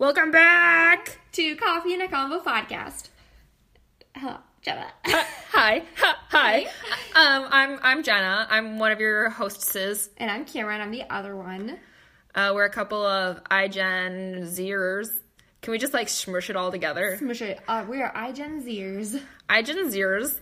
Welcome back to Coffee and a Combo podcast. Hello, Jenna. Hi. Hi. I'm Jenna. I'm one of your hostesses. And I'm Cameron. I'm the other one. We're a couple of iGen Zers. Can we just like smush it all together? Smush it. We are iGen Zers. iGen Zers.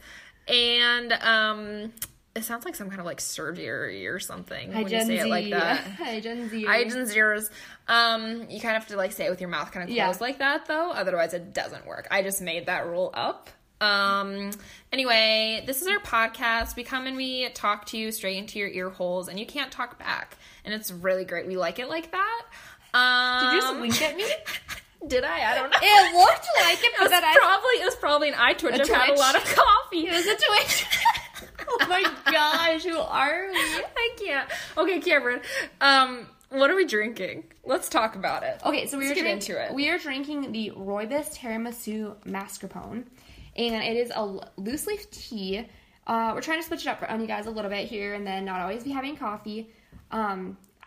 And it sounds like some kind of like surgery or something when you say it like that. iGen Zers. iGen Zers. You kind of have to like say it with your mouth kind of closed like that though. Otherwise it doesn't work. I just made that rule up. Anyway, this is our podcast. We come and we talk to you straight into your ear holes and you can't talk back. And it's really great. We like it like that. Did you just wink at me? Did I? I don't know. It looked like it, but it was probably an eye twitch. I've had a lot of coffee. It was a twitch. Oh my gosh, who are we? I can't. Okay, Cameron. What are we drinking? Let's talk about it. Okay, so we are drinking the Rooibos Tiramisu Mascarpone, and it is a loose leaf tea. We're trying to switch it up on you guys a little bit here, and then not always be having coffee.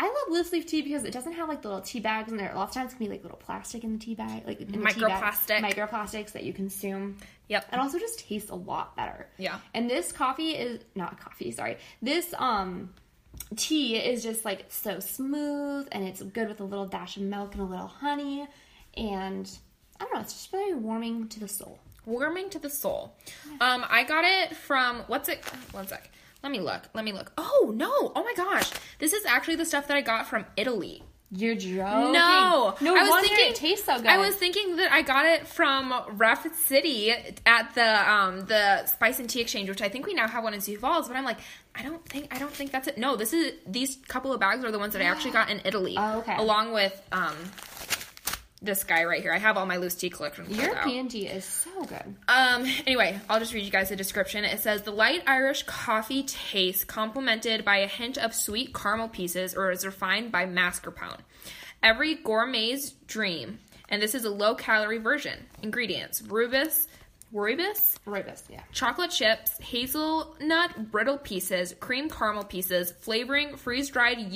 I love loose leaf tea because it doesn't have like the little tea bags in there. Lots of times it can be like little plastic in the tea bag, like in the microplastics that you consume. Yep. It also just tastes a lot better. Yeah. And this tea is just like so smooth, and it's good with a little dash of milk and a little honey, and I don't know, it's just very warming to the soul. Warming to the soul. Yeah. I got it from one sec. Let me look. Oh, no. Oh, my gosh. This is actually the stuff that I got from Italy. You're joking. No wonder it tastes so good. I was thinking that I got it from Rapid City at the Spice and Tea Exchange, which I think we now have one in Sioux Falls, but I'm like, I don't think that's it. No, these couple of bags are the ones that I actually got in Italy. Oh, okay. Along with this guy right here. I have all my loose tea collection. European tea is so good. Anyway, I'll just read you guys the description. It says, the light Irish coffee taste complemented by a hint of sweet caramel pieces or is refined by mascarpone. Every gourmet's dream. And this is a low-calorie version. Ingredients. Rooibos, yeah. Chocolate chips, hazelnut brittle pieces, cream caramel pieces, flavoring, freeze-dried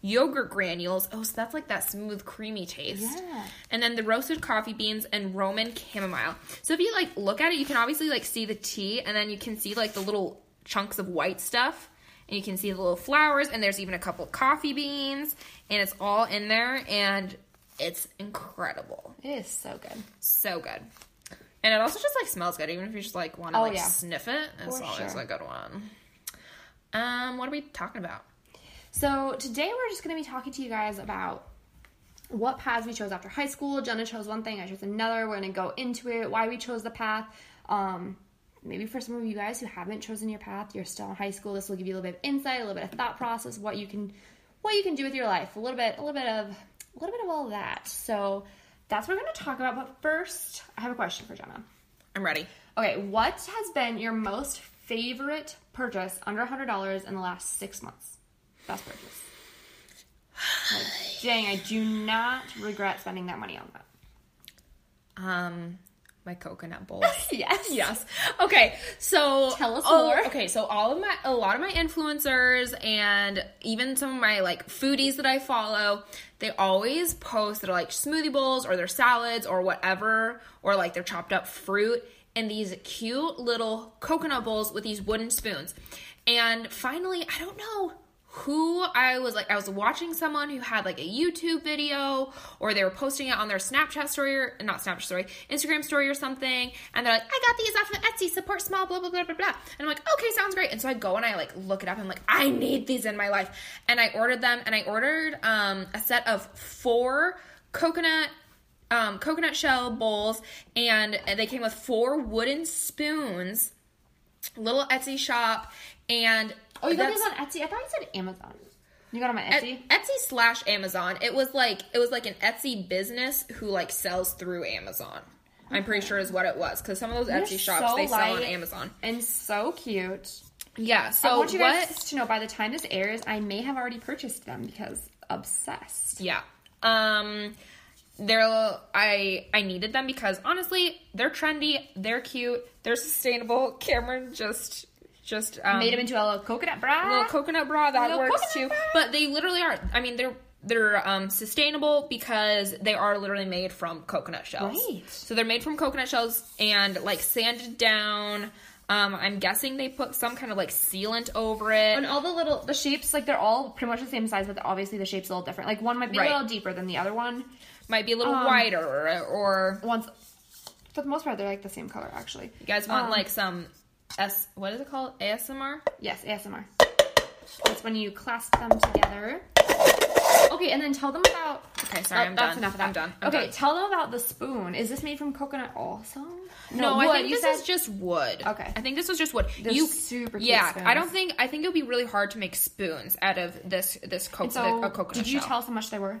yogurt granules. Oh, so that's like that smooth, creamy taste. Yeah. And then the roasted coffee beans and Roman chamomile. So if you like look at it, you can obviously like see the tea, and then you can see like the little chunks of white stuff, and you can see the little flowers, and there's even a couple of coffee beans, and it's all in there, and it's incredible. It is so good. So good. And it also just, like, smells good, even if you just, like, want to, sniff it. It's always a good one. What are we talking about? So, today we're just going to be talking to you guys about what paths we chose after high school. Jenna chose one thing, I chose another. We're going to go into it, why we chose the path. Maybe for some of you guys who haven't chosen your path, you're still in high school, this will give you a little bit of insight, a little bit of thought process, what you can do with your life. A little bit of all that. So, that's what we're going to talk about, but first, I have a question for Jenna. I'm ready. Okay, what has been your most favorite purchase under $100 in the last 6 months? Best purchase. Like, dang, I do not regret spending that money on that. My coconut bowl. Yes. Okay, so tell us more. Okay, so a lot of my influencers and even some of my like foodies that I follow, they always post their like smoothie bowls or their salads or whatever, or like their chopped up fruit in these cute little coconut bowls with these wooden spoons. And finally, I don't know who I was watching someone who had like a YouTube video, or they were posting it on their Instagram story or something, and they're like, I got these off of Etsy, support small, blah, blah, blah, blah, blah. And I'm like, okay, sounds great. And so I go and I like look it up, and I'm like, I need these in my life. And I ordered them, and I ordered a set of 4 coconut shell bowls, and they came with 4 wooden spoons, little Etsy shop, and oh, you got these on Etsy? I thought you said Amazon. You got them on Etsy? Etsy/Amazon. It was like an Etsy business who like sells through Amazon. Okay. I'm pretty sure is what it was, because some of those Etsy shops they sell on Amazon. And so cute. Yeah. So I want you guys to know, by the time this airs, I may have already purchased them because obsessed. Yeah. I needed them because honestly, they're trendy, they're cute, they're sustainable. Cameron just made them into a little coconut bra. That works too. But they literally are. I mean, they're They're sustainable because they are literally made from coconut shells. Right. So they're made from coconut shells and like sanded down. I'm guessing they put some kind of like sealant over it. And all the shapes, like they're all pretty much the same size, but obviously the shape's a little different. Like one might be a little deeper than the other one. Might be a little wider or one's, for the most part, they're like the same color actually. You guys want like some what is it called? ASMR? Yes, ASMR. That's when you clasp them together. Okay, and then tell them about... Okay, sorry, I'm done. That's enough of that. I'm done. Okay, tell them about the spoon. Is this made from coconut also? No, I think this is just wood. Okay. I think this was just wood. They're super cute spoons. I think it would be really hard to make spoons out of this coconut shell. Did you tell us how much they were?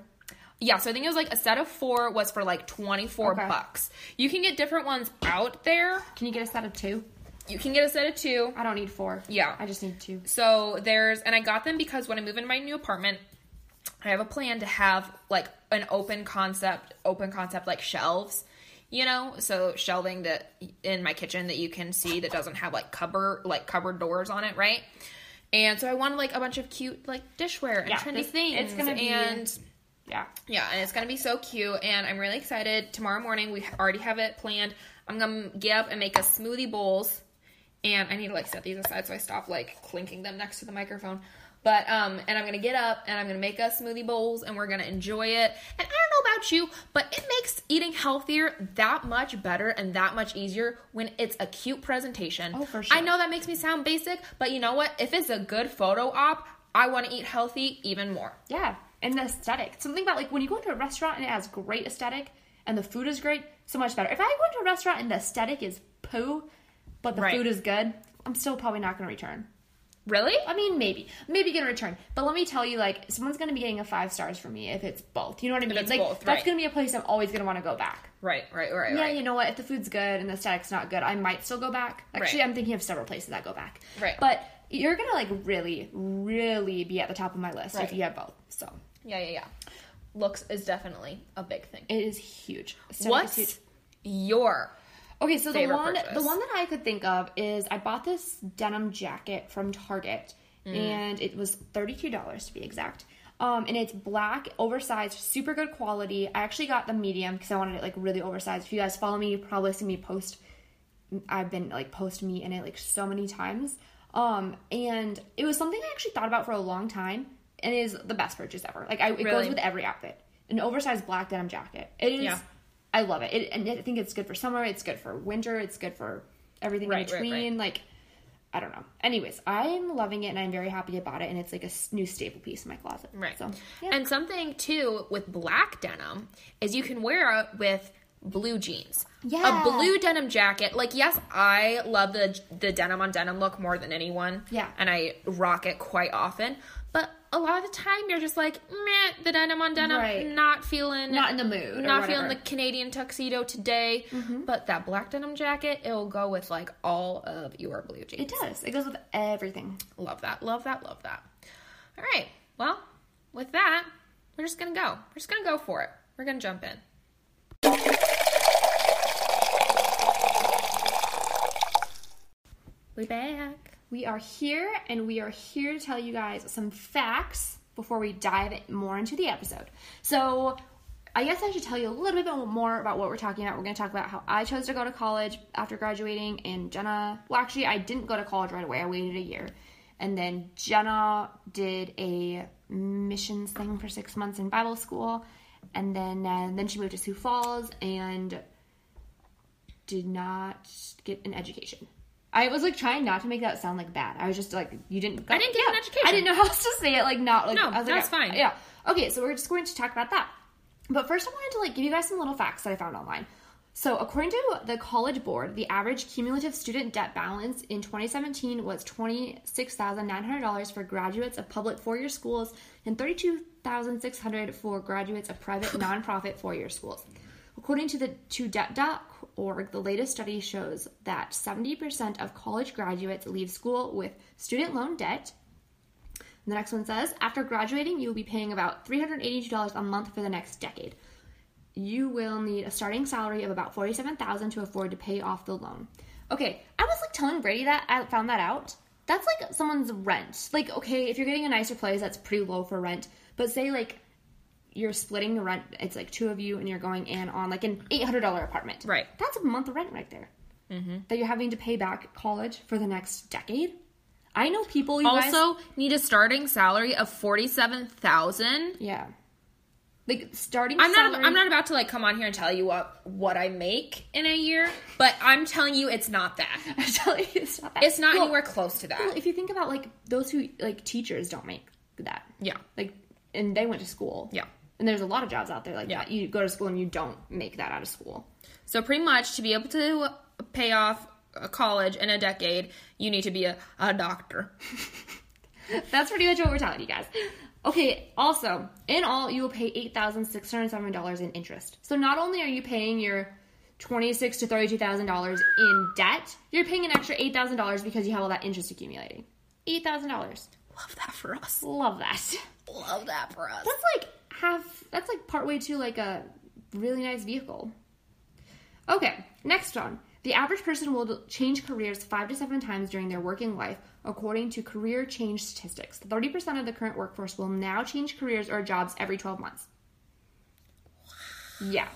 Yeah, so I think it was like a set of 4 was for like $24. You can get different ones out there. Can you get a set of 2? You can get a set of 2. I don't need 4. Yeah. I just need 2. So there's... And I got them because when I move into my new apartment... I have a plan to have, like, an open concept, like, shelves, you know? So, shelving that in my kitchen that you can see that doesn't have, like, cupboard doors on it, right? And so, I wanted, like, a bunch of cute, like, dishware and trendy things. It's going to be... Yeah, and it's going to be so cute, and I'm really excited. Tomorrow morning, we already have it planned. I'm going to get up and make us smoothie bowls, and I need to, like, set these aside so I stop, like, clinking them next to the microphone. But, and I'm going to get up and I'm going to make us smoothie bowls and we're going to enjoy it. And I don't know about you, but it makes eating healthier that much better and that much easier when it's a cute presentation. Oh, for sure. I know that makes me sound basic, but you know what? If it's a good photo op, I want to eat healthy even more. Yeah. And the aesthetic. Something about like when you go into a restaurant and it has great aesthetic and the food is great, so much better. If I go into a restaurant and the aesthetic is poo, but the food is good, I'm still probably not going to return. Really? I mean, maybe gonna return. But let me tell you, like, someone's gonna be getting a 5 stars from me if it's both. You know what I mean? If it's like both, that's gonna be a place I'm always gonna want to go back. Right. Yeah, you know what? If the food's good and the aesthetic's not good, I might still go back. Actually, I'm thinking of several places that go back. Right. But you're gonna like really, really be at the top of my list if you have both. So. Yeah. Looks is definitely a big thing. It is huge. What's your Okay, so the one that I could think of is I bought this denim jacket from Target, and it was $32 to be exact. And it's black, oversized, super good quality. I actually got the medium because I wanted it like really oversized. If you guys follow me, you probably see me post. I've been like post me in it like so many times. And it was something I actually thought about for a long time, and it is the best purchase ever. Like it goes with every outfit. An oversized black denim jacket. It is. Yeah. I love it. And I think it's good for summer. It's good for winter. It's good for everything in between. Right. Like, I don't know. Anyways, I'm loving it, and I'm very happy about it. And it's like a new staple piece in my closet. Right. So, yeah. And something, too, with black denim is you can wear it with blue jeans. Yeah. A blue denim jacket. Like, yes, I love the denim on denim look more than anyone. Yeah. And I rock it quite often. But a lot of the time, you're just like, meh, the denim on denim, not in the mood, not feeling the Canadian tuxedo today. Mm-hmm. But that black denim jacket, it'll go with like all of your blue jeans. It does. It goes with everything. Love that. All right. Well, with that, we're just gonna go. We're just gonna go for it. We're gonna jump in. We back. We are here, and we are here to tell you guys some facts before we dive more into the episode. So, I guess I should tell you a little bit more about what we're talking about. We're going to talk about how I chose to go to college after graduating, and Jenna... Well, actually, I didn't go to college right away. I waited a year. And then Jenna did a missions thing for 6 months in Bible school, and then she moved to Sioux Falls and did not get an education. I was, like, trying not to make that sound, like, bad. I was just, like, you didn't... I didn't get an education. I didn't know how else to say it, like, not... Like, no, that's fine. Yeah. Okay, so we're just going to talk about that. But first I wanted to, like, give you guys some little facts that I found online. So, according to the College Board, the average cumulative student debt balance in 2017 was $26,900 for graduates of public four-year schools and $32,600 for graduates of private nonprofit four-year schools. According to DebtDoc.org, the latest study shows that 70% of college graduates leave school with student loan debt. And the next one says, after graduating, you will be paying about $382 a month for the next decade. You will need a starting salary of about $47,000 to afford to pay off the loan. Okay, I was like telling Brady that I found that out. That's like someone's rent. Like, okay, if you're getting a nicer place, that's pretty low for rent. But say like you're splitting the rent. It's like two of you and you're going in on like an $800 apartment. Right. That's a month of rent right there. Mm-hmm. That you're having to pay back college for the next decade. I know people you guys need a starting salary of $47,000. Yeah. Like starting I'm not about to like come on here and tell you what I make in a year, but I'm telling you it's not that. I'm telling you it's not that. It's not anywhere close to that. Well, if you think about like those who like teachers don't make that. Yeah. Like and they went to school. Yeah. And there's a lot of jobs out there like that. You go to school and you don't make that out of school. So pretty much to be able to pay off a college in a decade, you need to be a doctor. That's pretty much what we're telling you guys. Okay, also, in all, you will pay $8,607 in interest. So not only are you paying your $26,000 to $32,000 in debt, you're paying an extra $8,000 because you have all that interest accumulating. $8,000. Love that for us. Love that. Love that for us. That's like partway to like a really nice vehicle. Okay, next one. The average person will change careers 5 to 7 times during their working life, according to career change statistics. 30% of the current workforce will now change careers or jobs every 12 months. Yeah.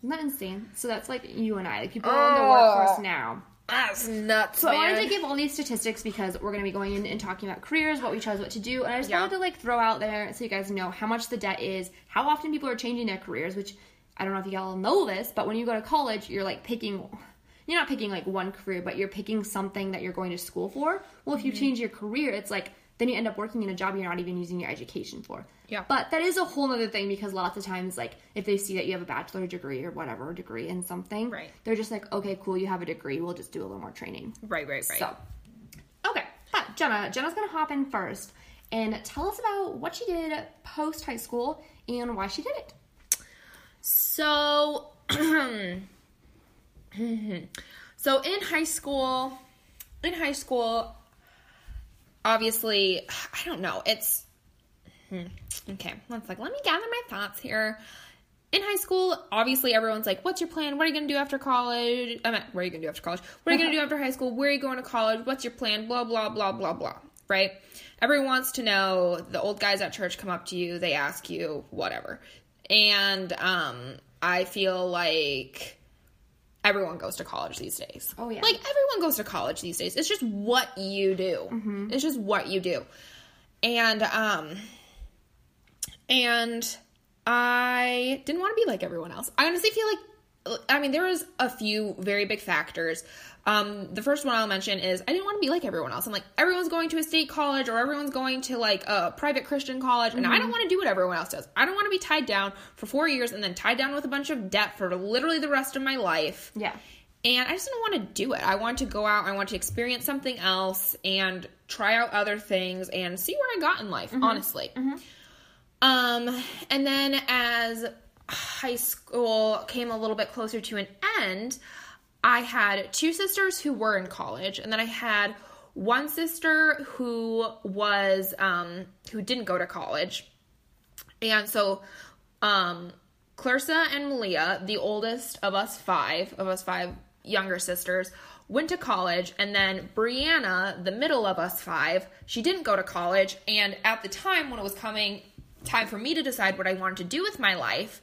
Isn't that insane? So that's like you and I. Like people are in the workforce now. That's nuts, so man. I wanted to give all these statistics because we're going to be going in and talking about careers, what we chose, what to do. And I just wanted to like throw out there so you guys know how much the debt is, how often people are changing their careers, which I don't know if you all know this, but when you go to college, you're like picking... You're not picking, like, one career, but you're picking something that you're going to school for. Well, if you change your career, it's like, then you end up working in a job you're not even using your education for. Yeah. But that is a whole other thing because lots of times, like, if they see that you have a bachelor's degree or whatever degree in something, right, they're just like, okay, cool, you have a degree. We'll just do a little more training. Right. So, okay. But Jenna's going to hop in first and tell us about what she did post-high school and why she did it. So... So in high school, obviously, I don't know. It's okay. One sec. Let me gather my thoughts here. In high school, obviously, everyone's like, "What's your plan? What are you gonna do after college? What are you gonna do after college? What are you gonna do after high school? Where are you going to college? What's your plan? Blah blah blah blah blah." Right? Everyone wants to know. The old guys at church come up to you. They ask you whatever, and I feel like. Everyone goes to college these days. Oh, yeah. Like, everyone goes to college these days. It's just what you do. Mm-hmm. It's just what you do. And I didn't want to be like everyone else. I honestly feel like, I mean, there was a few very big factors. The first one I'll mention is I didn't want to be like everyone else. I'm like, everyone's going to a state college or everyone's going to, like, a private Christian college, and I don't want to do what everyone else does. I don't want to be tied down for 4 years and then tied down with a bunch of debt for literally the rest of my life. Yeah. And I just didn't want to do it. I wanted to go out. I wanted to experience something else and try out other things and see where I got in life, honestly. Mm-hmm. And then as high school came a little bit closer to an end... I had two sisters who were in college, and then I had one sister who was, who didn't go to college. And so, Clarissa and Malia, the oldest of us five younger sisters, went to college, and then Brianna, the middle of us five, she didn't go to college, and at the time when it was coming time for me to decide what I wanted to do with my life,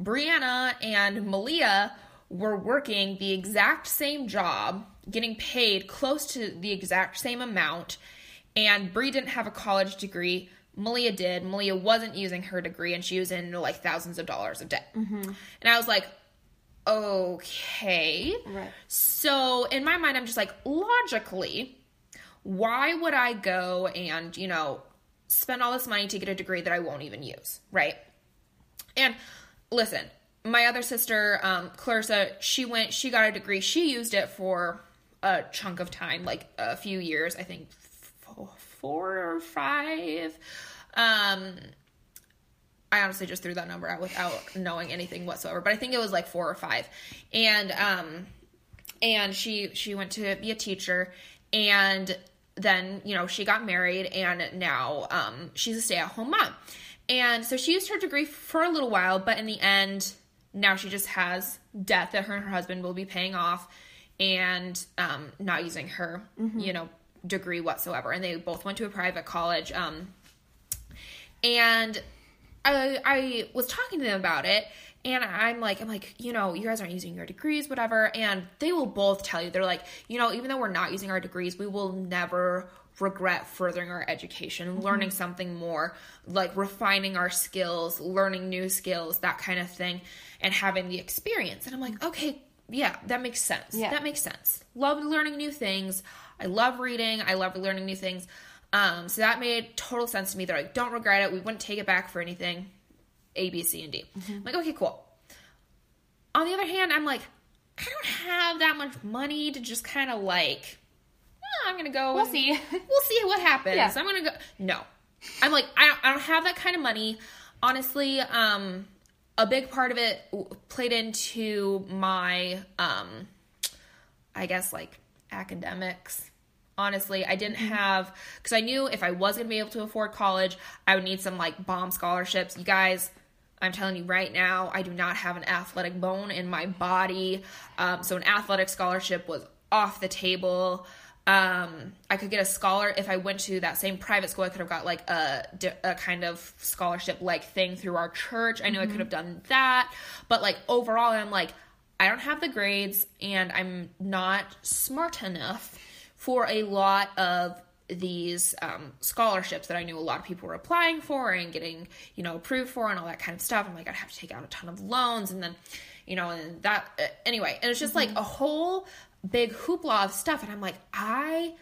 Brianna and Malia were working the exact same job, getting paid close to the exact same amount, and Bree didn't have a college degree. Malia did. Malia wasn't using her degree, and she was in, like, thousands of dollars of debt. Mm-hmm. And I was like, okay. Right. So, in my mind, I'm just like, logically, why would I go and, you know, spend all this money to get a degree that I won't even use, right? And, listen... My other sister, Clarissa, she got a degree. She used it for a chunk of time, like a few years, I think 4 or 5. I honestly just threw that number out without knowing anything whatsoever, but I think it was like 4 or 5. And she went to be a teacher, and then, you know, she got married, and now, she's a stay-at-home mom. And so she used her degree for a little while, but in the end, now she just has debt that her and her husband will be paying off and not using her, you know, degree whatsoever. And they both went to a private college. And I was talking to them about it, and I'm like, you know, you guys aren't using your degrees, whatever. And they will both tell you, they're like, you know, even though we're not using our degrees, we will never regret furthering our education, mm-hmm. learning something more, like refining our skills, learning new skills, that kind of thing, and having the experience. And I'm like, okay, yeah, that makes sense. Yeah. That makes sense. Love learning new things. I love reading. I love learning new things. So that made total sense to me. They're like, don't regret it. We wouldn't take it back for anything. A, B, C, and D. Mm-hmm. I'm like, okay, cool. On the other hand, I'm like, I don't have that much money to just kind of like, oh, I'm going to go. We'll see. We'll see what happens. Yeah. I'm going to go. No. I'm like, I don't have that kind of money. Honestly, a big part of it played into my, I guess, like, academics. Honestly, I didn't have, because I knew if I was going to be able to afford college, I would need some, like, bomb scholarships. You guys, I'm telling you right now, I do not have an athletic bone in my body. So an athletic scholarship was off the table. I could get a scholar if I went to that same private school. I could have got, like, a kind of scholarship-like thing through our church. I knew I could have done that. But, like, overall, I'm like, I don't have the grades, and I'm not smart enough for a lot of these scholarships that I knew a lot of people were applying for and getting, you know, approved for and all that kind of stuff. I'm like, I'd have to take out a ton of loans, and then, you know, and that anyway. And it's just like a whole big hoopla of stuff. And I'm like, I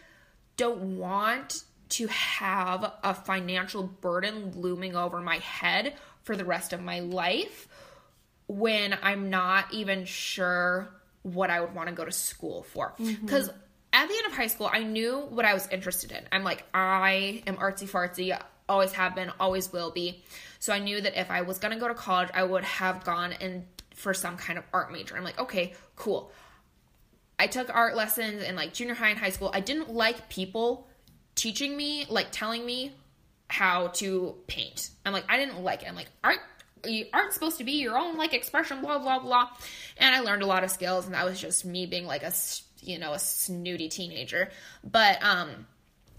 don't want to have a financial burden looming over my head for the rest of my life when I'm not even sure what I would want to go to school for. Because at the end of high school, I knew what I was interested in. I'm like, I am artsy-fartsy, always have been, always will be. So I knew that if I was going to go to college, I would have gone in for some kind of art major. I'm like, okay, cool. I took art lessons in, like, junior high and high school. I didn't like people teaching me, like, telling me how to paint. I'm like, I didn't like it. I'm like, art supposed to be your own, like, expression, blah, blah, blah. And I learned a lot of skills, and that was just me being, like, a snooty teenager. But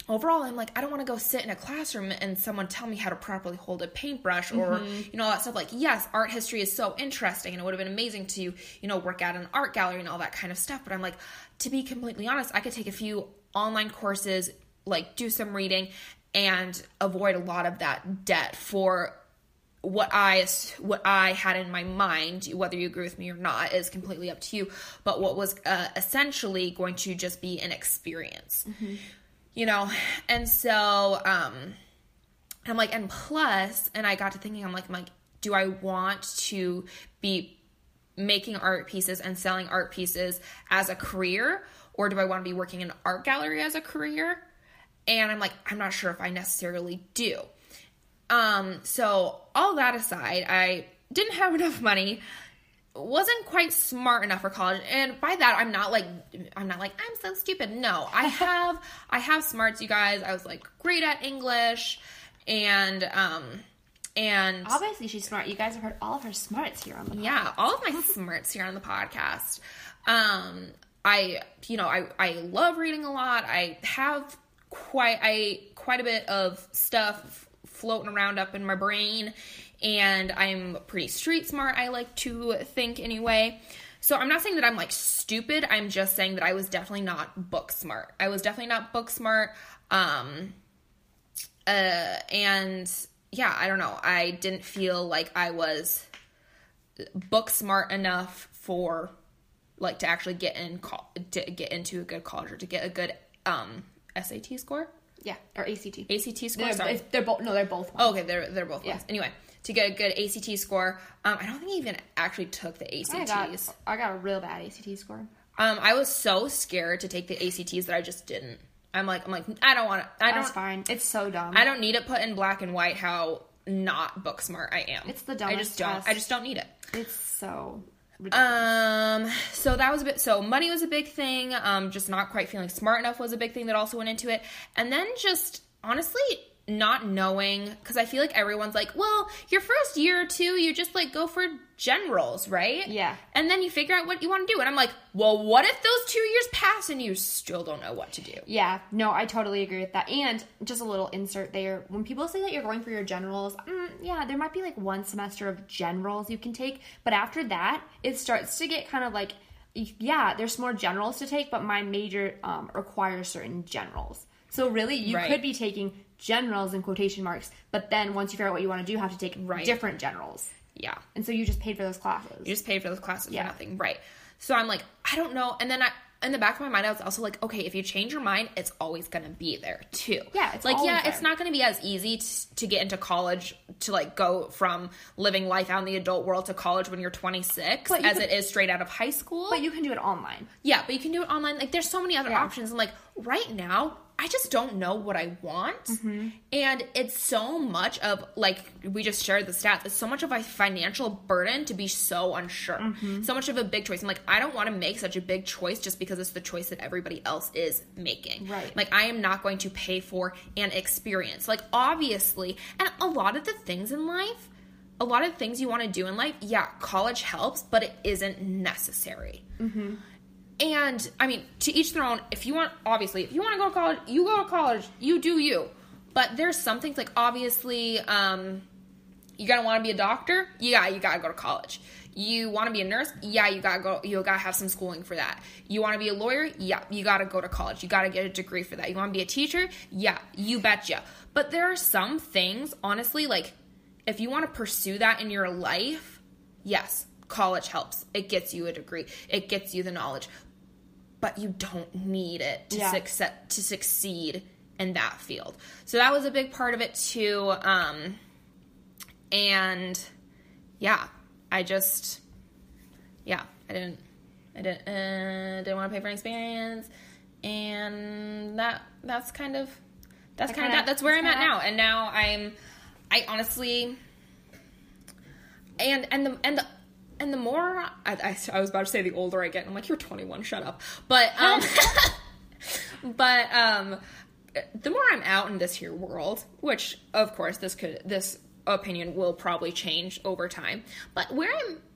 overall, I'm like, I don't want to go sit in a classroom and someone tell me how to properly hold a paintbrush or, you know, all that stuff. Like, yes, art history is so interesting, and it would have been amazing to, you know, work at an art gallery and all that kind of stuff. But I'm like, to be completely honest, I could take a few online courses, like, do some reading, and avoid a lot of that debt for what I had in my mind. Whether you agree with me or not is completely up to you, but what was essentially going to just be an experience, you know? And so I'm like, and plus, and I got to thinking, I'm like, do I want to be making art pieces and selling art pieces as a career, or do I want to be working in an art gallery as a career? And I'm like, I'm not sure if I necessarily do. So all that aside, I didn't have enough money, wasn't quite smart enough for college. And by that, I'm not like, I'm so stupid. No, I have smarts, you guys. I was, like, great at English, and obviously she's smart. You guys have heard all of her smarts here on the podcast. Yeah, all of my smarts here on the podcast. I love reading a lot. I have quite a bit of stuff floating around up in my brain, and I'm pretty street smart, I like to think anyway. So I'm not saying that I'm, like, stupid. I'm just saying that I was definitely not book smart. And yeah, I don't know. I didn't feel like I was book smart enough for, like, to actually get into a good college, or to get a good SAT score. Yeah, or ACT. ACT score, sorry. They're both ones. Oh, okay, they're both ones. Yeah. Anyway, to get a good ACT score, I don't think I even actually took the ACTs. I got a real bad ACT score. I was so scared to take the ACTs that I just didn't. I'm like, I don't want to. That's fine. It's so dumb. I don't need it put in black and white how not book smart I am. It's the dumbest. I just don't need it. It's so ridiculous. So that was a bit, so money was a big thing, just not quite feeling smart enough was a big thing that also went into it. And then just honestly not knowing, because I feel like everyone's like, well, your first year or two, you just like go for generals, right? Yeah. And then you figure out what you want to do. And I'm like, well, what if those 2 years pass and you still don't know what to do? Yeah. No, I totally agree with that. And just a little insert there. When people say that you're going for your generals, yeah, there might be like one semester of generals you can take. But after that, it starts to get kind of like, yeah, there's more generals to take, but my major requires certain generals. So really, you could be taking generals in quotation marks, but then once you figure out what you want to do, you have to take different generals. Yeah. And so you just paid for those classes. You just paid for those classes for nothing. Right. So I'm like, I don't know. And then in the back of my mind, I was also like, okay, if you change your mind, it's always going to be there too. Yeah. It's like, yeah, there. It's not going to be as easy to get into college, to like go from living life out in the adult world to college when you're 26 it is straight out of high school. But you can do it online. Yeah. But you can do it online. Like there's so many other options. And like right now, I just don't know what I want. Mm-hmm. And it's so much of, like, we just shared the stats. It's so much of a financial burden to be so unsure. Mm-hmm. So much of a big choice. I'm like, I don't want to make such a big choice just because it's the choice that everybody else is making. Right. Like, I am not going to pay for an experience. Like, obviously. And a lot of the things in life, a lot of things you want to do in life, yeah, college helps, but it isn't necessary. Mm-hmm. And, I mean, to each their own. If you want to go to college, you go to college. You do you. But there's some things, like, obviously, you're going to want to be a doctor? Yeah, you got to go to college. You want to be a nurse? Yeah, you got to have some schooling for that. You want to be a lawyer? Yeah, you got to go to college. You got to get a degree for that. You want to be a teacher? Yeah, you betcha. But there are some things, honestly, like, if you want to pursue that in your life, yes, college helps. It gets you a degree. It gets you the knowledge. But you don't need it to succeed in that field. So that was a big part of it too. And yeah, I didn't want to pay for an experience, and that's where I'm at now. And now I honestly, and the more I was about to say the older I get, and I'm like, you're 21, shut up. But the more I'm out in this here world, which of course this opinion will probably change over time. But where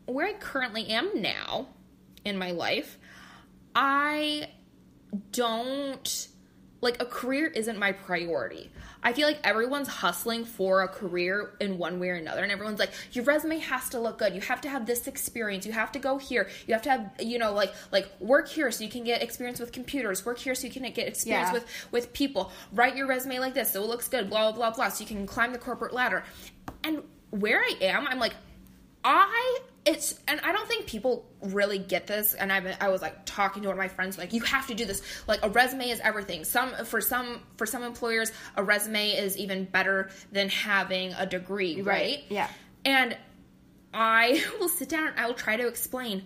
I currently am now in my life, I don't like a career isn't my priority. I feel like everyone's hustling for a career in one way or another. And everyone's like, your resume has to look good. You have to have this experience. You have to go here. You have to have, you know, like work here so you can get experience with computers. Work here so you can get experience with people. Write your resume like this so it looks good. Blah, blah, blah. So you can climb the corporate ladder. And where I am, I'm like, and I don't think people really get this. And I was like talking to one of my friends, like, you have to do this. Like, a resume is everything. For some employers, a resume is even better than having a degree, right? Yeah. And I will sit down and I will try to explain,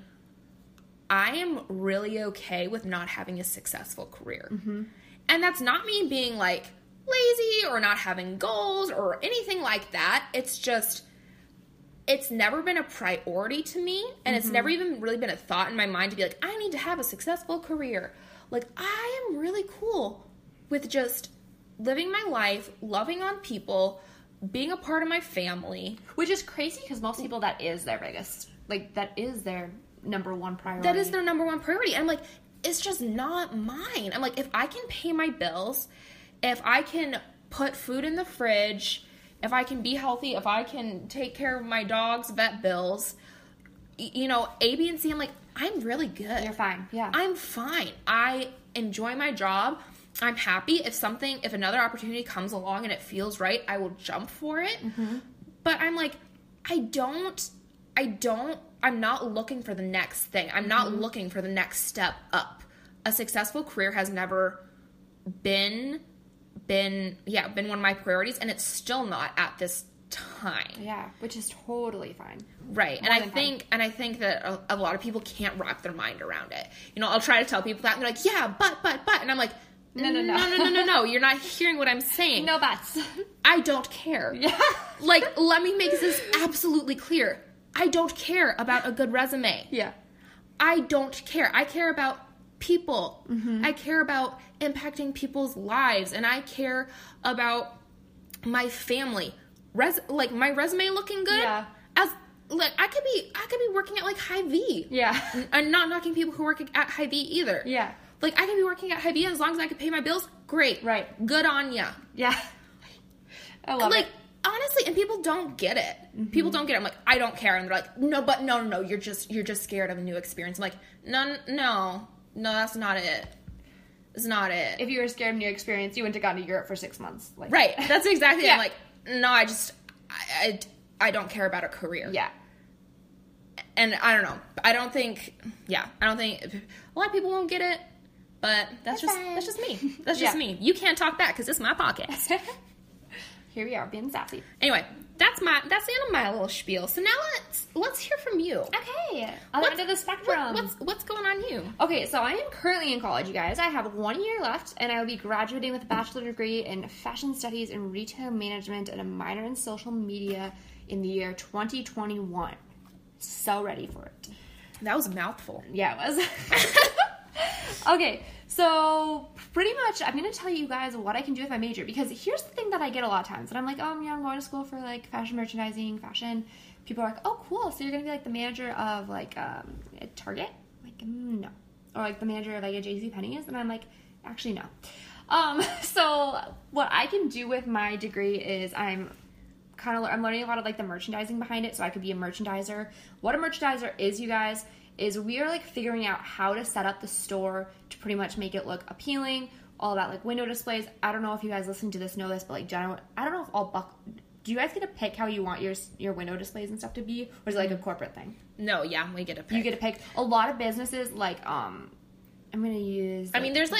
I am really okay with not having a successful career. Mm-hmm. And that's not me being like lazy or not having goals or anything like that. It's just, it's never been a priority to me, and it's never even really been a thought in my mind to be like, I need to have a successful career. Like, I am really cool with just living my life, loving on people, being a part of my family. Which is crazy because most people, that is their biggest, like, that is their number one priority. That is their number one priority. And I'm like, it's just not mine. I'm like, if I can pay my bills, if I can put food in the fridge, if I can be healthy, if I can take care of my dog's vet bills, you know, A, B, and C, I'm like, I'm really good. You're fine. Yeah. I'm fine. I enjoy my job. I'm happy. If another opportunity comes along and it feels right, I will jump for it. Mm-hmm. But I'm like, I'm not looking for the next thing. I'm not looking for the next step up. A successful career has never been one of my priorities, and it's still not at this time. Yeah, which is totally fine. Right. And I think that a lot of people can't wrap their mind around it. You know, I'll try to tell people that, and they're like, yeah, but, and I'm like, no, you're not hearing what I'm saying. No buts. I don't care. Yeah. Like, let me make this absolutely clear. I don't care about a good resume. Yeah. I don't care. I care about people. Mm-hmm. I care about impacting people's lives, and I care about my family, my resume looking good. Yeah. I could be working at like Hy-Vee. Yeah. And not knocking people who work at Hy-Vee either. Yeah. Like, I could be working at Hy-Vee as long as I could pay my bills. Great. Right. Good on ya. Yeah. I love it. Honestly, and people don't get it. Mm-hmm. People don't get it. I'm like, I don't care. And they're like, no, but no, you're just scared of a new experience. I'm like, no, that's not it. It's not it. If you were scared of a new experience, you wouldn't have gone to Europe for 6 months. Like, right. That's exactly yeah. it. I'm like, no, I don't care about a career. Yeah. And I don't know. I don't think a lot of people won't get it, but that's just me. That's just yeah. me. You can't talk back because it's my podcast. Here we are, being sassy. Anyway, that's the end of my little spiel. So now let's hear from you. Okay. Other end of the spectrum. What's going on you? Okay, so I am currently in college, you guys. I have 1 year left, and I will be graduating with a bachelor's degree in fashion studies and retail management and a minor in social media in the year 2021. So ready for it. That was a mouthful. Yeah, it was. Okay, so pretty much I'm going to tell you guys what I can do with my major, because here's the thing that I get a lot of times, and I'm like, I'm going to school for, like, fashion merchandising, fashion. People are like, oh, cool, so you're going to be, like, the manager of, like, a Target? Like, no. Or, like, the manager of, like, a JCPenney's, and I'm like, actually, no. So what I can do with my degree is I'm learning a lot of, like, the merchandising behind it, so I could be a merchandiser. What a merchandiser is, you guys, is we are, like, figuring out how to set up the store to pretty much make it look appealing, all about, like, window displays. I don't know if you guys listening to this know this, but, like, I don't know if all do you guys get to pick how you want your window displays and stuff to be, or is it, like, a corporate thing? No, yeah, we get to pick. You get to pick. A lot of businesses, like, I'm going to use... I mean, there's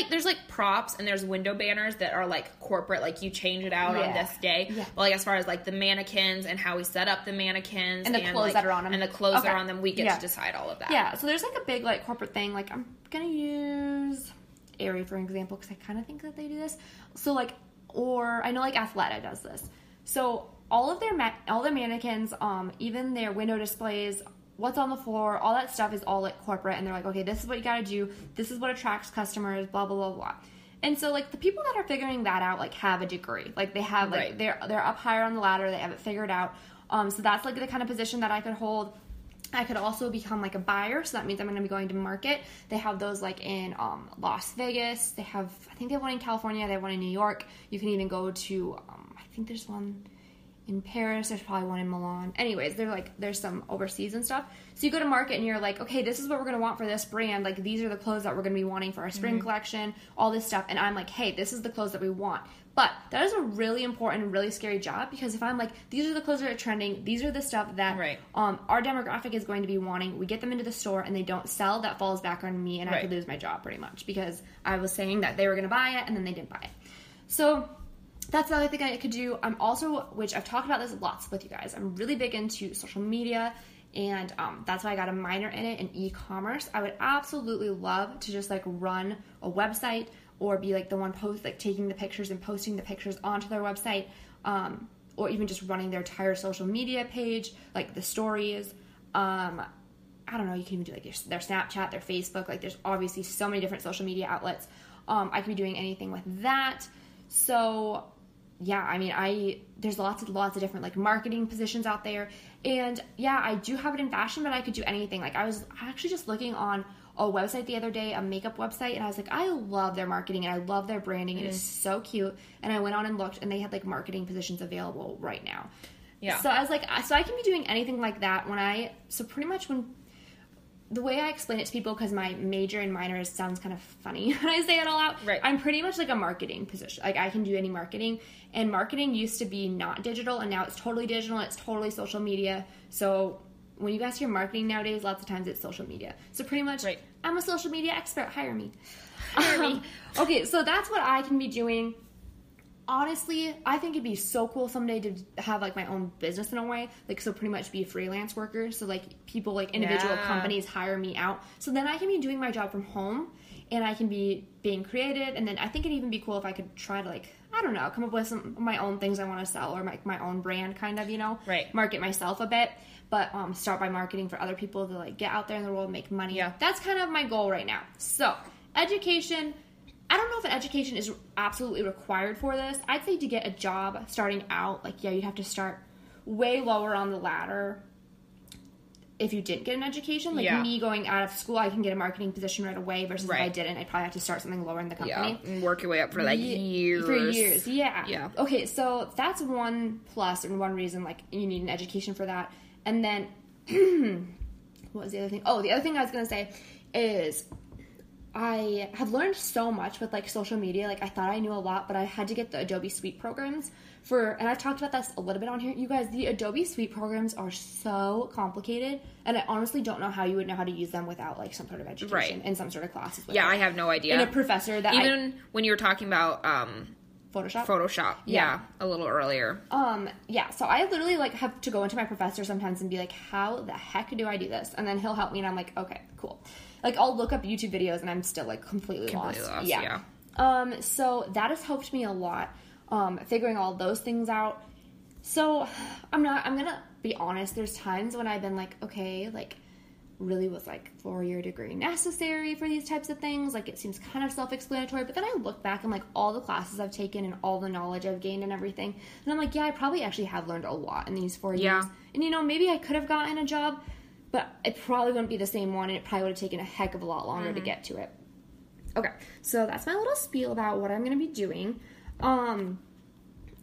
props and there's window banners that are, like, corporate. Like, you change it out yeah. on this day. Yeah. Well, like, as far as, like, the mannequins and how we set up the mannequins. And the clothes that are on them. And the clothes okay. that are on them. We get yeah. to decide all of that. Yeah. So there's, like, a big, like, corporate thing. Like, I'm going to use Aerie, for example, because I kind of think that they do this. So, like, or I know, like, Athleta does this. So all of their mannequins, even their window displays... what's on the floor, all that stuff is all, like, corporate, and they're like, okay, this is what you gotta do, this is what attracts customers, blah, blah, blah, blah. And so, like, the people that are figuring that out, like, have a degree. Like, they have, like, right. they're up higher on the ladder, they have it figured out. So that's, like, the kind of position that I could hold. I could also become, like, a buyer, so that means I'm going to be going to market. They have those, like, in Las Vegas. They have, I think they have one in California, they have one in New York. You can even go to, I think there's one... in Paris, there's probably one in Milan. Anyways, there's some overseas and stuff. So you go to market and you're like, okay, this is what we're going to want for this brand. Like, these are the clothes that we're going to be wanting for our spring mm-hmm. collection, all this stuff. And I'm like, hey, this is the clothes that we want. But that is a really important and really scary job, because if I'm like, these are the clothes that are trending, these are the stuff that right. Our demographic is going to be wanting, we get them into the store and they don't sell, that falls back on me and right. I could lose my job pretty much, because I was saying that they were going to buy it and then they didn't buy it. So... that's the other thing I could do. I'm also, which I've talked about this lots with you guys, I'm really big into social media, and that's why I got a minor in it, in e-commerce. I would absolutely love to just, like, run a website or be, like, the one taking the pictures and posting the pictures onto their website, or even just running their entire social media page, like, the stories. I don't know, you can even do, like, their Snapchat, their Facebook. Like, there's obviously so many different social media outlets. I could be doing anything with that. So... yeah, I mean, there's lots of different, like, marketing positions out there. And, yeah, I do have it in fashion, but I could do anything. Like, I was actually just looking on a website the other day, a makeup website, and I was like, I love their marketing, and I love their branding. Mm-hmm. It is so cute. And I went on and looked, and they had, like, marketing positions available right now. Yeah. So I was like, so I can be doing anything like that so pretty much the way I explain it to people, because my major and minor sounds kind of funny when I say it all out, right. I'm pretty much like a marketing position. Like, I can do any marketing, and marketing used to be not digital, and now it's totally digital, and it's totally social media. So when you guys hear marketing nowadays, lots of times it's social media. So pretty much, right. I'm a social media expert. Hire me. Okay, so that's what I can be doing. Honestly, I think it'd be so cool someday to have, like, my own business in a way. Like, so pretty much be a freelance worker. So, like, people, like, individual yeah. companies hire me out. So then I can be doing my job from home, and I can be being creative. And then I think it'd even be cool if I could try to, like, I don't know, come up with some my own things I want to sell, or my own brand, kind of, you know? Right. Market myself a bit. But start by marketing for other people to, like, get out there in the world and make money. Yeah. That's kind of my goal right now. So, education... I don't know if an education is absolutely required for this. I'd say to get a job starting out, like, yeah, you'd have to start way lower on the ladder if you didn't get an education. Like, me going out of school, I can get a marketing position right away versus if I didn't, I'd probably have to start something lower in the company. Yeah, and work your way up for, like, years. For years, yeah. Okay, so that's one plus and one reason, like, you need an education for that. And then, what was the other thing? Oh, the other thing I was going to say is I have learned so much with, like, social media. Like, I thought I knew a lot, but I had to get the Adobe Suite programs for, and I've talked about this a little bit on here. You guys, the Adobe Suite programs are so complicated, and I honestly don't know how you would know how to use them without, like, some sort of education and some sort of classes. With I have no idea. And a professor that even when you were talking about Photoshop. Yeah. A little earlier. So I literally, like, have to go into my professor sometimes and be like, how the heck do I do this? And then he'll help me, and I'm like, okay, cool. Like, I'll look up YouTube videos, and I'm still, like, completely lost. Yeah. So that has helped me a lot, figuring all those things out. So I'm going to be honest. There's times when I've been like, okay, like, really was, like, four-year degree necessary for these types of things? Like, it seems kind of self-explanatory. But then I look back and, like, all the classes I've taken and all the knowledge I've gained and everything. And I'm like, yeah, I probably actually have learned a lot in these 4 years. Yeah. And, you know, maybe I could have gotten a job, but it probably wouldn't be the same one, and it probably would have taken a heck of a lot longer to get to it. Okay, so that's my little spiel about what I'm going to be doing.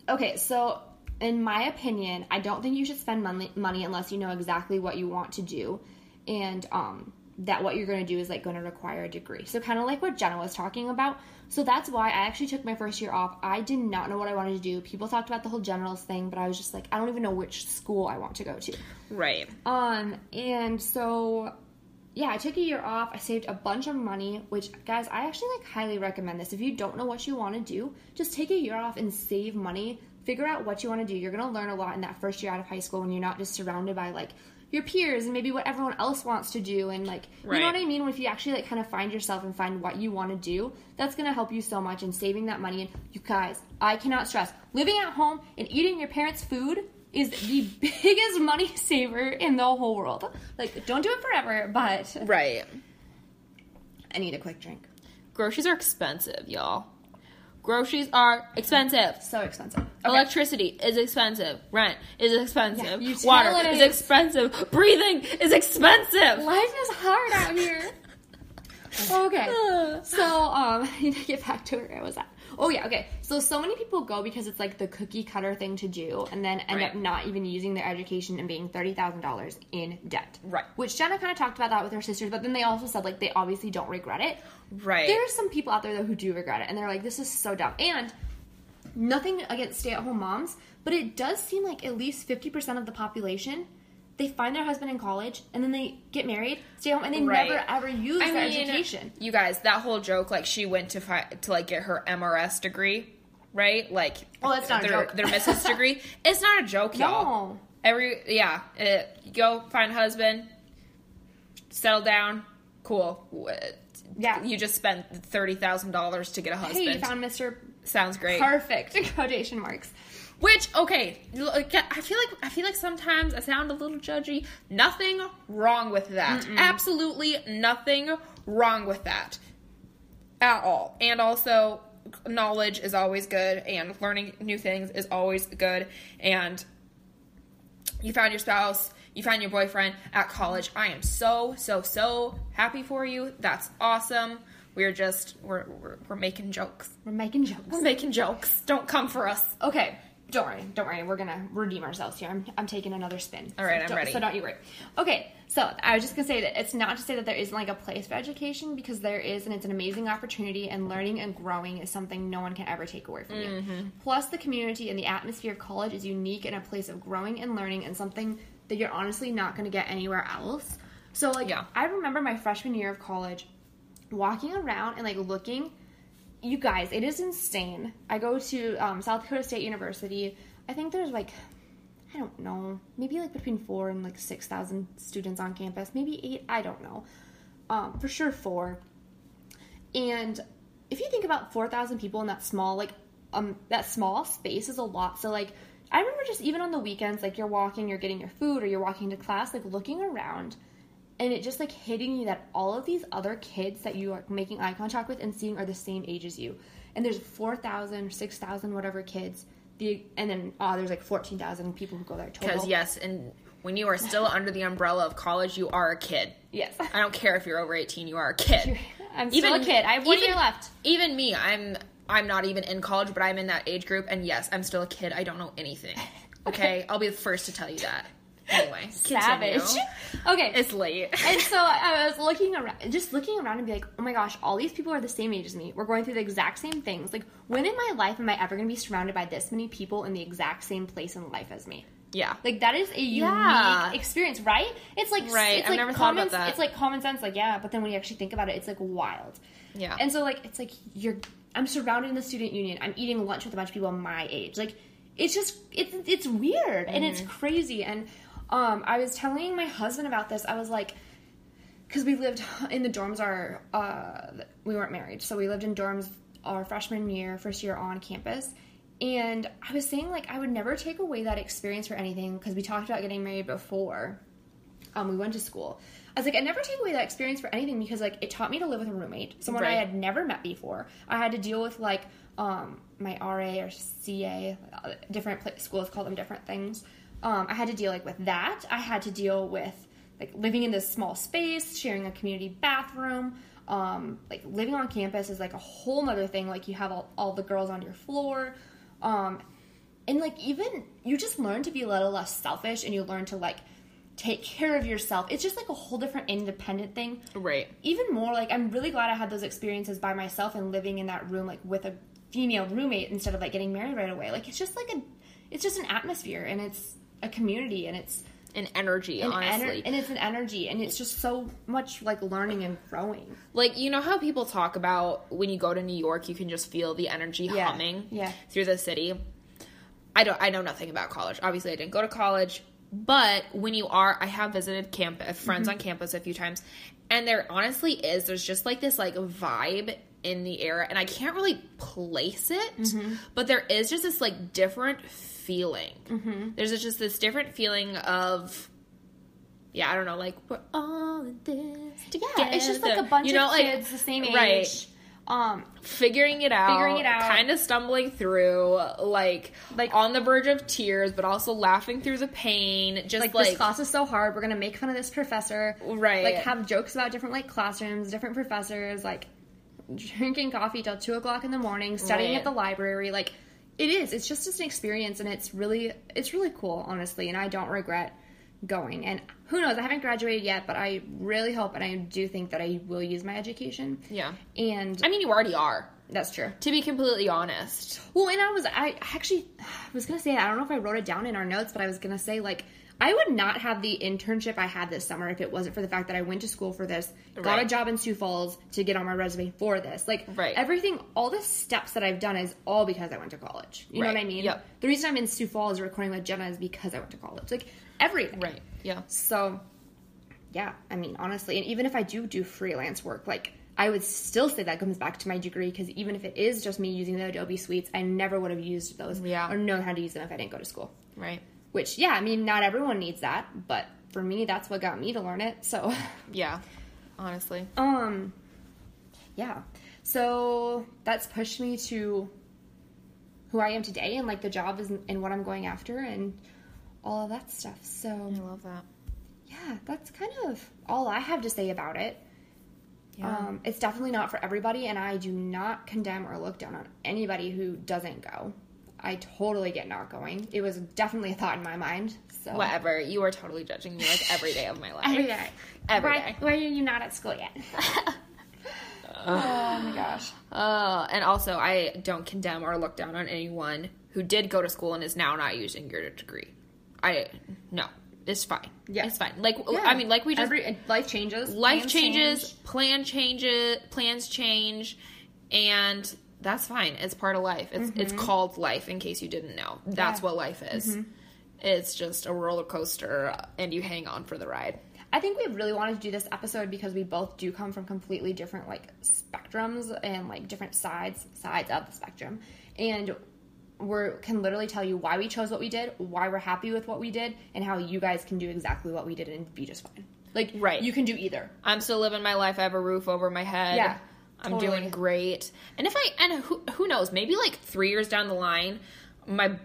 Okay, so in my opinion, I don't think you should spend money unless you know exactly what you want to do, and that what you're going to do is, like, going to require a degree. So kind of like what Jenna was talking about. So that's why I actually took my first year off. I did not know what I wanted to do. People talked about the whole generals thing, but I was just like, I don't even know which school I want to go to. Right. And so, yeah, I took a year off. I saved a bunch of money, which, guys, I actually, like, highly recommend this. If you don't know what you want to do, just take a year off and save money. Figure out what you want to do. You're going to learn a lot in that first year out of high school when you're not just surrounded by, like, your peers and maybe what everyone else wants to do, and, like, you know what I mean? If you actually, like, kind of find yourself and find what you want to do, that's going to help you so much in saving that money. And you guys, I cannot stress, living at home and eating your parents' food is the biggest money saver in the whole world. Like, don't do it forever, but... Right. I need a quick drink. Groceries are expensive, y'all. Groceries are expensive. So expensive. Okay. Electricity is expensive. Rent is expensive. Yeah, water is expensive. Breathing is expensive. Life is hard out here. Okay. So, I need to get back to where I was at. Oh, yeah, okay. So many people go because it's, like, the cookie cutter thing to do, and then end up not even using their education and being $30,000 in debt. Right. Which Jenna kind of talked about that with her sisters, but then they also said, like, they obviously don't regret it. Right. There are some people out there, though, who do regret it, and they're like, this is so dumb. And nothing against stay-at-home moms, but it does seem like at least 50% of the population, they find their husband in college, and then they get married, stay home, and they never, ever use their education. You guys, that whole joke, like, she went to like, get her MRS degree, right? Like, oh, that's not a joke. Their Mrs. degree. It's not a joke, y'all. No. Go find a husband, settle down, cool. Yeah. You just spent $30,000 to get a husband. Hey, you found Mr. Sounds great. Perfect. Quotation marks. Which, okay, I feel like sometimes I sound a little judgy. Nothing wrong with that. Mm-mm. Absolutely nothing wrong with that at all. And also, knowledge is always good, and learning new things is always good. And you found your spouse, you found your boyfriend at college. I am so, so, so happy for you. That's awesome. We're making jokes. Don't come for us. Okay. Don't worry. We're going to redeem ourselves here. I'm taking another spin. All right, I'm ready. So don't you worry. Okay, so I was just going to say that it's not to say that there isn't, like, a place for education, because there is, and it's an amazing opportunity, and learning and growing is something no one can ever take away from you. Plus, the community and the atmosphere of college is unique and a place of growing and learning and something that you're honestly not going to get anywhere else. So, like, I remember my freshman year of college walking around and, like, looking... You guys, it is insane. I go to South Dakota State University. I think there's, like, I don't know, maybe, like, between 4,000 and, like, 6,000 students on campus. Maybe 8, I don't know. For sure 4. And if you think about 4,000 people in that small, like, that small space is a lot. So, like, I remember just even on the weekends, like, you're walking, you're getting your food, or you're walking to class, like, looking around and it just like hitting you that all of these other kids that you are making eye contact with and seeing are the same age as you. And there's 4,000, 6,000, whatever kids. And then there's like 14,000 people who go there total. Because yes, and when you are still under the umbrella of college, you are a kid. Yes. I don't care if you're over 18, you are a kid. I'm still a kid. I have 1 year left. Even me, I'm not even in college, but I'm in that age group. And yes, I'm still a kid. I don't know anything. Okay? I'll be the first to tell you that. Anyway. Savage. Continue. Okay. It's late. And so I was looking around and be like, oh my gosh, all these people are the same age as me. We're going through the exact same things. Like, when in my life am I ever going to be surrounded by this many people in the exact same place in life as me? Yeah. Like, that is a unique experience, right? It's like, right. It's like I've never thought about that. It's like common sense, like, yeah, but then when you actually think about it, it's like wild. Yeah. And so, like, it's like I'm surrounded in the student union. I'm eating lunch with a bunch of people my age. Like, it's just, it's weird and it's crazy. And I was telling my husband about this. I was like, because we lived in the dorms we weren't married. So we lived in dorms our freshman year, first year on campus. And I was saying, like, I would never take away that experience for anything because we talked about getting married before we went to school. I was like, I never take away that experience for anything because, like, it taught me to live with a roommate, someone I had never met before. I had to deal with, like, my RA or CA, different schools call them different things. I had to deal, like, with that. I had to deal with, like, living in this small space, sharing a community bathroom. Like, living on campus is, like, a whole nother thing. Like, you have all the girls on your floor. And, like, even you just learn to be a little less selfish and you learn to, like, take care of yourself. It's just, like, a whole different independent thing. Right. Even more, like, I'm really glad I had those experiences by myself and living in that room, like, with a female roommate instead of, like, getting married right away. Like, it's just, like, it's just an atmosphere and it's a community and it's an energy, honestly. And it's an energy and it's just so much, like, learning and growing. Like, you know how people talk about when you go to New York, you can just feel the energy humming through the city? I know nothing about college. Obviously, I didn't go to college. But when you are, I have visited friends on campus a few times. And there honestly is, there's just, like, this, like, vibe in the air. And I can't really place it. Mm-hmm. But there is just this, like, different feeling. Mm-hmm. There's just this different feeling of, I don't know, like, we're all in this together. Yeah, it's just, like, a bunch of kids the same age. Right. Figuring it out, kind of stumbling through, like on the verge of tears, but also laughing through the pain. Just like this class is so hard. We're gonna make fun of this professor, right? Like, have jokes about different, like, classrooms, different professors, like, drinking coffee till 2:00 in the morning, studying at the library. Like, it is. It's just an experience, and it's really cool, honestly. And I don't regret going. And who knows? I haven't graduated yet, but I really hope and I do think that I will use my education. Yeah. And I mean, you already are. That's true. To be completely honest. Well, and I was going to say, I don't know if I wrote it down in our notes, but I was going to say, like, I would not have the internship I had this summer if it wasn't for the fact that I went to school for this, got a job in Sioux Falls to get on my resume for this. Like, everything, all the steps that I've done is all because I went to college. You know what I mean? Yep. The reason I'm in Sioux Falls recording with Jenna is because I went to college. Like, everything. Right, yeah. So, yeah, I mean, honestly, and even if I do freelance work, like, I would still say that comes back to my degree because even if it is just me using the Adobe Suites, I never would have used those or known how to use them if I didn't go to school. Right. Which, yeah, I mean, not everyone needs that, but for me, that's what got me to learn it, so. Yeah, honestly. Yeah. So, that's pushed me to who I am today and, like, the job and what I'm going after and all of that stuff, so. I love that. Yeah, that's kind of all I have to say about it. Yeah. It's definitely not for everybody, and I do not condemn or look down on anybody who doesn't go. I totally get not going. It was definitely a thought in my mind. So. Whatever. You are totally judging me, like, every day of my life. Every day. Why are you not at school yet? Oh, my gosh. And also, I don't condemn or look down on anyone who did go to school and is now not using your degree. No. It's fine. Yeah. It's fine. Like, yeah. I mean, like we just... life changes. Plans change, and... That's fine. It's part of life. It's called life, in case you didn't know. That's what life is. Mm-hmm. It's just a roller coaster, and you hang on for the ride. I think we really wanted to do this episode because we both do come from completely different, like, spectrums and, like, different sides of the spectrum. And we can literally tell you why we chose what we did, why we're happy with what we did, and how you guys can do exactly what we did and be just fine. Like, right. You can do either. I'm still living my life. I have a roof over my head. Yeah. I'm doing great. And if I, and who knows, maybe like 3 years down the line, my,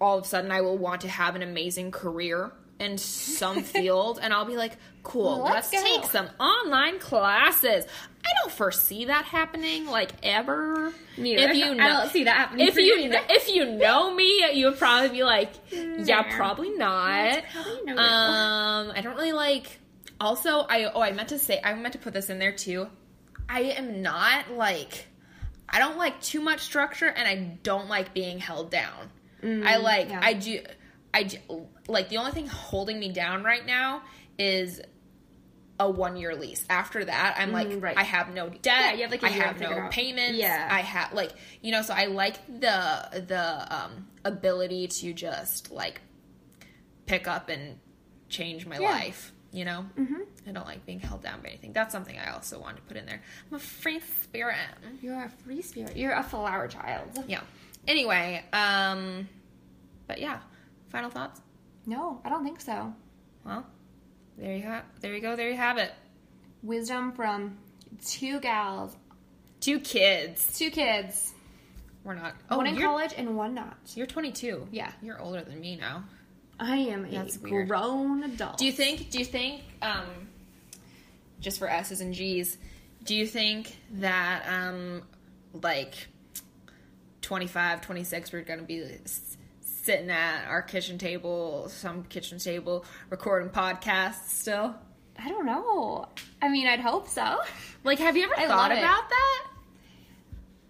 all of a sudden I will want to have an amazing career in some field, and I'll be like, cool, let's take some online classes. I don't foresee that happening, like, ever. Neither. If you know, I don't see that happening. If you know me, you would probably be like, yeah, probably not. Probably no. I don't really like. Also, I meant to put this in there too. I am not like, I don't like too much structure, and I don't like being held down. Mm, I like, yeah. I do, like, the only thing holding me down right now is a 1-year lease. After that, I'm like, right. I have no debt. Yeah, you have, like, I have no payments. Yeah. I have, like, you know, so I like the ability to just, like, pick up and change my life, you know? Mm-hmm. I don't like being held down by anything. That's something I also wanted to put in there. I'm a free spirit. You're a free spirit. You're a flower child. Yeah. Anyway, but yeah. Final thoughts? No, I don't think so. Well, there you have it. Wisdom from two gals. Two kids. We're not. Oh, one in college and one not. You're 22. Yeah. You're older than me now. I am a grown adult. Do you think, just for S's and G's, do you think that, like, 25, 26, we're going to be sitting at our kitchen table, recording podcasts still? I don't know. I mean, I'd hope so. Like, have you ever thought about that?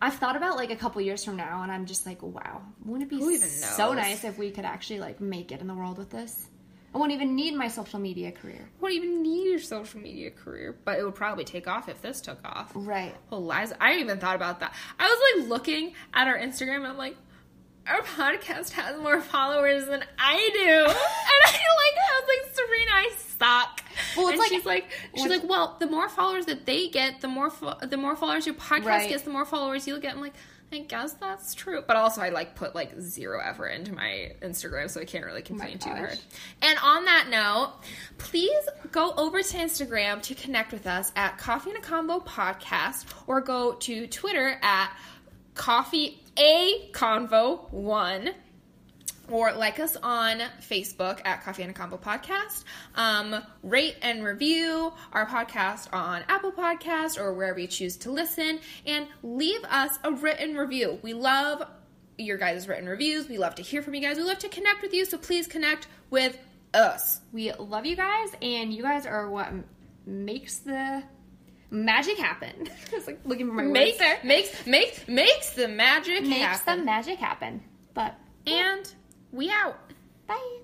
I've thought about, like, a couple years from now, and I'm just like, wow. Wouldn't it be so nice if we could actually, like, make it in the world with this? I won't even need my social media career. I won't even need your social media career. But it would probably take off if this took off. Right. Oh, Liza, I even thought about that. I was, like, looking at our Instagram, and I'm like, our podcast has more followers than I do. And I was like, Serena, I suck. Well, it's, and like, she's like, well, the more followers that they get, the more followers your podcast gets, the more followers you'll get. I'm like, I guess that's true. But also, I, like, put, like, zero effort into my Instagram, so I can't really complain too hard. And on that note, please go over to Instagram to connect with us at Coffee and a Combo Podcast, or go to Twitter at Coffee A Convo 1, or like us on Facebook at Coffee and a Combo Podcast. Rate and review our podcast on Apple Podcasts or wherever you choose to listen, and leave us a written review. We love your guys' written reviews. We love to hear from you guys. We love to connect with you, so please connect with us. We love you guys, and you guys are what makes the magic happen. I was, like, looking for my words. Makes the magic happen. But, and we out. Bye.